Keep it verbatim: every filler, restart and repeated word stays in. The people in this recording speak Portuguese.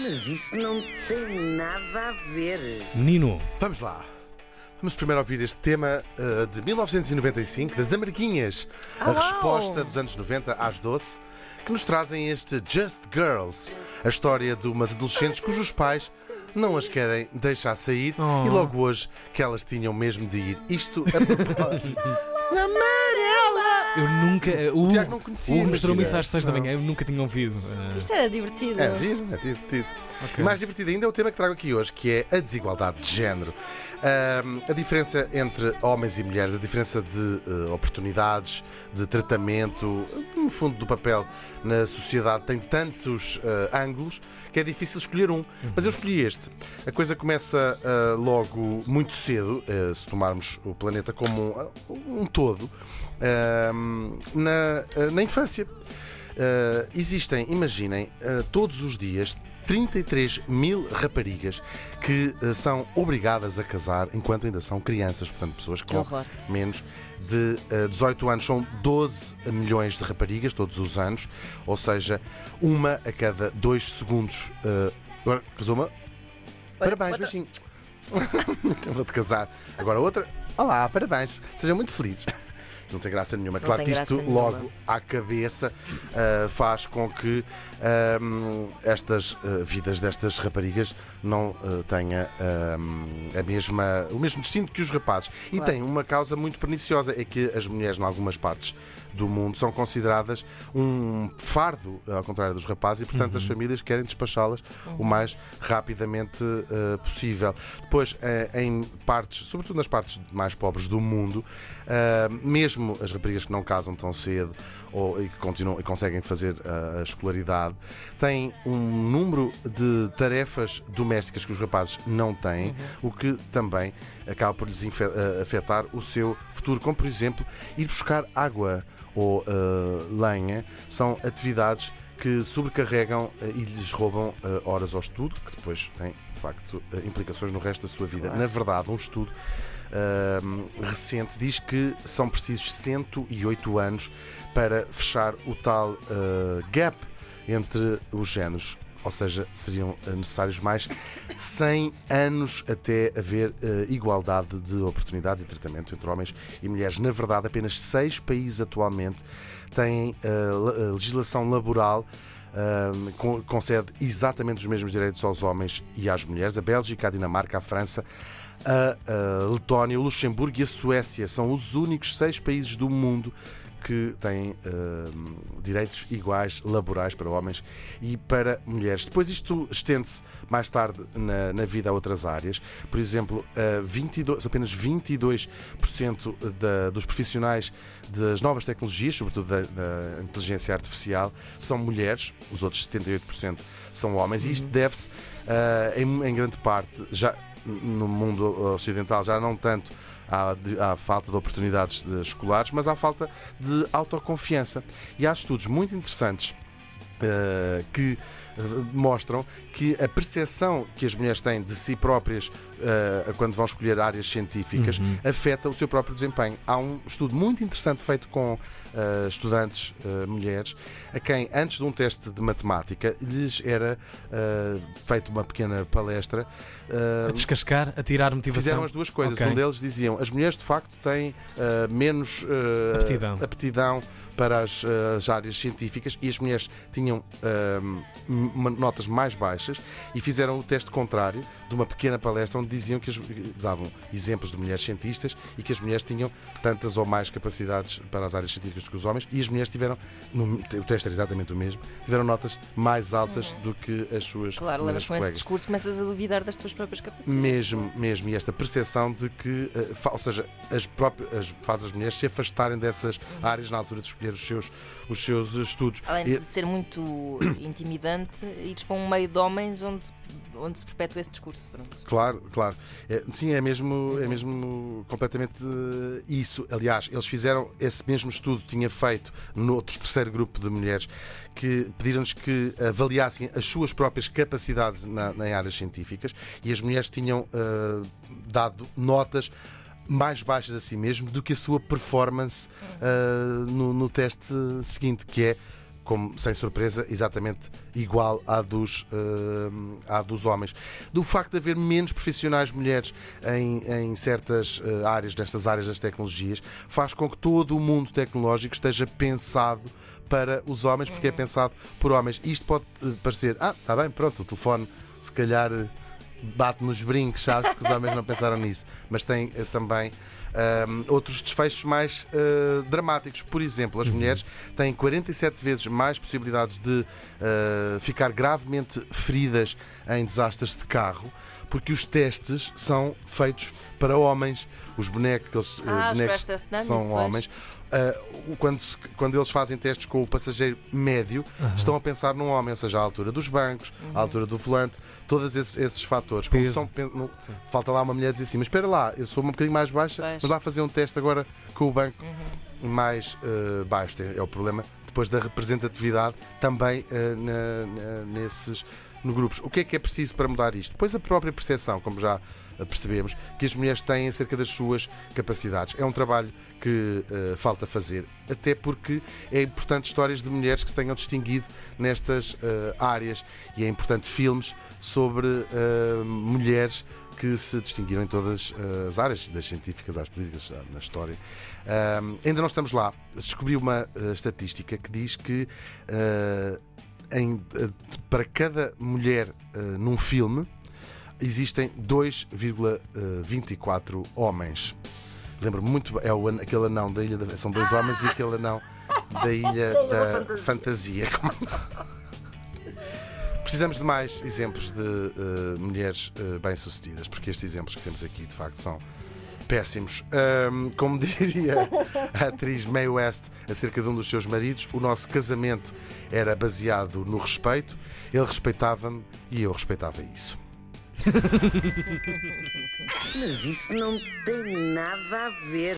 Mas isso não tem nada a ver. Nino. Vamos lá. Vamos primeiro ouvir este tema uh, de mil novecentos e noventa e cinco, das Ameriquinhas. Oh. A resposta dos anos noventa às doce, que nos trazem este Just Girls. A história de umas adolescentes cujos pais não as querem deixar sair. Oh. E logo hoje que elas tinham mesmo de ir. Isto a propósito. Eu nunca. O Tiago não conhecia. O mostrou-me isso às seis da manhã, eu nunca tinha ouvido. Isto era divertido. É giro, é divertido. Okay. Mais divertido ainda é o tema que trago aqui hoje, que é a desigualdade de género. Um, a diferença entre homens e mulheres, a diferença de uh, oportunidades, de tratamento, no fundo do papel na sociedade, tem tantos uh, ângulos que é difícil escolher um. Uhum. Mas eu escolhi este. A coisa começa uh, logo muito cedo, uh, se tomarmos o planeta como um, um todo. Uh, na, uh, na infância uh, existem, imaginem, uh, todos os dias trinta e três mil raparigas que uh, são obrigadas a casar enquanto ainda são crianças, portanto pessoas com menos de uh, dezoito anos. São doze milhões de raparigas todos os anos, ou seja, uma a cada dois segundos. Uh, casou uma. Parabéns, beijinho. Vou-te casar. Agora outra. Olá, parabéns. Sejam muito felizes. Não tem graça nenhuma. Não, claro que isto logo nenhuma. À cabeça uh, faz com que uh, estas uh, vidas destas raparigas não uh, tenha uh, a mesma, o mesmo destino que os rapazes. E claro. Tem uma causa muito perniciosa, é que as mulheres, em algumas partes do mundo, são consideradas um fardo, ao contrário dos rapazes, e portanto uhum. as famílias querem despachá-las uhum. o mais rapidamente uh, possível. Depois, uh, em partes, sobretudo nas partes mais pobres do mundo, uh, mesmo as raparigas que não casam tão cedo ou, e que continuam, e conseguem fazer uh, a escolaridade, têm um número de tarefas domésticas que os rapazes não têm, uhum. o que também acaba por lhes afetar o seu futuro, como por exemplo ir buscar água ou uh, lenha. São atividades que sobrecarregam uh, e lhes roubam uh, horas ao estudo, que depois tem de facto uh, implicações no resto da sua vida. Claro. Na verdade, um estudo uh, recente diz que são precisos cento e oito anos para fechar o tal uh, gap entre os géneros. Ou seja, seriam necessários mais cem anos até haver uh, igualdade de oportunidades e tratamento entre homens e mulheres. Na verdade, apenas seis países atualmente têm uh, legislação laboral uh, concede exatamente os mesmos direitos aos homens e às mulheres. A Bélgica, a Dinamarca, a França, a, a Letónia, o Luxemburgo e a Suécia são os únicos seis países do mundo que têm uh, direitos iguais laborais para homens e para mulheres. Depois isto estende-se mais tarde na, na vida a outras áreas. Por exemplo, uh, vinte e dois, apenas vinte e dois por cento da, dos profissionais das novas tecnologias, sobretudo da, da inteligência artificial, são mulheres. Os outros setenta e oito por cento são homens. E isto deve-se, uh, em, em grande parte, já no mundo ocidental, já não tanto Há, de, há falta de oportunidades de escolares, mas há falta de autoconfiança. E há estudos muito interessantes uh, que mostram que a percepção que as mulheres têm de si próprias uh, quando vão escolher áreas científicas uhum. afeta o seu próprio desempenho. Há um estudo muito interessante feito com uh, estudantes uh, mulheres, a quem antes de um teste de matemática lhes era uh, feita uma pequena palestra uh, a descascar, a tirar motivação. Fizeram as duas coisas, okay. Um deles diziam: as mulheres de facto têm uh, menos uh, aptidão. aptidão para as, uh, as áreas científicas, e as mulheres tinham uh, notas mais baixas, e fizeram o teste contrário, de uma pequena palestra onde diziam que as, davam exemplos de mulheres cientistas e que as mulheres tinham tantas ou mais capacidades para as áreas científicas que os homens, e as mulheres tiveram, no, o teste era exatamente o mesmo, tiveram notas mais altas do que as suas claro, levas com esse discurso, começas a duvidar das tuas próprias capacidades. Mesmo, mesmo, e esta percepção de que, uh, fa, ou seja, as próprias, as, faz as mulheres se afastarem dessas áreas na altura de escolher os seus, os seus estudos. Além de e, ser muito intimidante, ires para um meio de homens onde, onde se perpetua esse discurso. Pronto. Claro, claro. É, sim, é mesmo, é mesmo completamente uh, isso. Aliás, eles fizeram esse mesmo estudo, tinha feito no outro terceiro grupo de mulheres, que pediram-nos que avaliassem as suas próprias capacidades na, na áreas científicas, e as mulheres tinham uh, dado notas mais baixas a si mesmo do que a sua performance uh, no, no teste seguinte, que é como sem surpresa, exatamente igual à dos, uh, à dos homens. Do facto de haver menos profissionais mulheres em, em certas uh, áreas, nestas áreas das tecnologias, faz com que todo o mundo tecnológico esteja pensado para os homens, porque é pensado por homens. Isto pode uh, parecer, ah, está bem, pronto, o telefone se calhar bate nos brincos, sabes, porque os homens não pensaram nisso. Mas tem uh, também... Um, outros desfechos mais uh, dramáticos. Por exemplo, as mulheres têm quarenta e sete vezes mais possibilidades de uh, ficar gravemente feridas em desastres de carro, porque os testes são feitos para homens. Os bonecos, ah, bonecos os são homens. Uh, quando, quando eles fazem testes com o passageiro médio, uhum. estão a pensar num homem, ou seja, a altura dos bancos, uhum. a altura do volante, todos esses, esses fatores. Como são, não, falta lá uma mulher dizer assim, mas espera lá, eu sou um bocadinho mais baixa, Baixo. mas lá fazer um teste agora com o banco uhum. mais uh, baixo. É o problema depois da representatividade também uh, na, na, nesses... no grupos. O que é que é preciso para mudar isto? Pois a própria percepção, como já percebemos, que as mulheres têm acerca das suas capacidades. É um trabalho que uh, falta fazer, até porque é importante histórias de mulheres que se tenham distinguido nestas uh, áreas, e é importante filmes sobre uh, mulheres que se distinguiram em todas uh, as áreas, das científicas às políticas, na história. Uh, ainda não estamos lá. Descobri uma uh, estatística que diz que uh, Em, para cada mulher uh, num filme existem dois vírgula vinte e quatro homens. Lembro-me muito, é o, aquele anão da Ilha da... São dois homens e aquele anão da Ilha da Fantasia. Precisamos de mais exemplos de uh, mulheres uh, bem-sucedidas, porque estes exemplos que temos aqui de facto são péssimos. Um, como diria a atriz Mae West acerca de um dos seus maridos, o nosso casamento era baseado no respeito, ele respeitava-me e eu respeitava isso. Mas isso não tem nada a ver.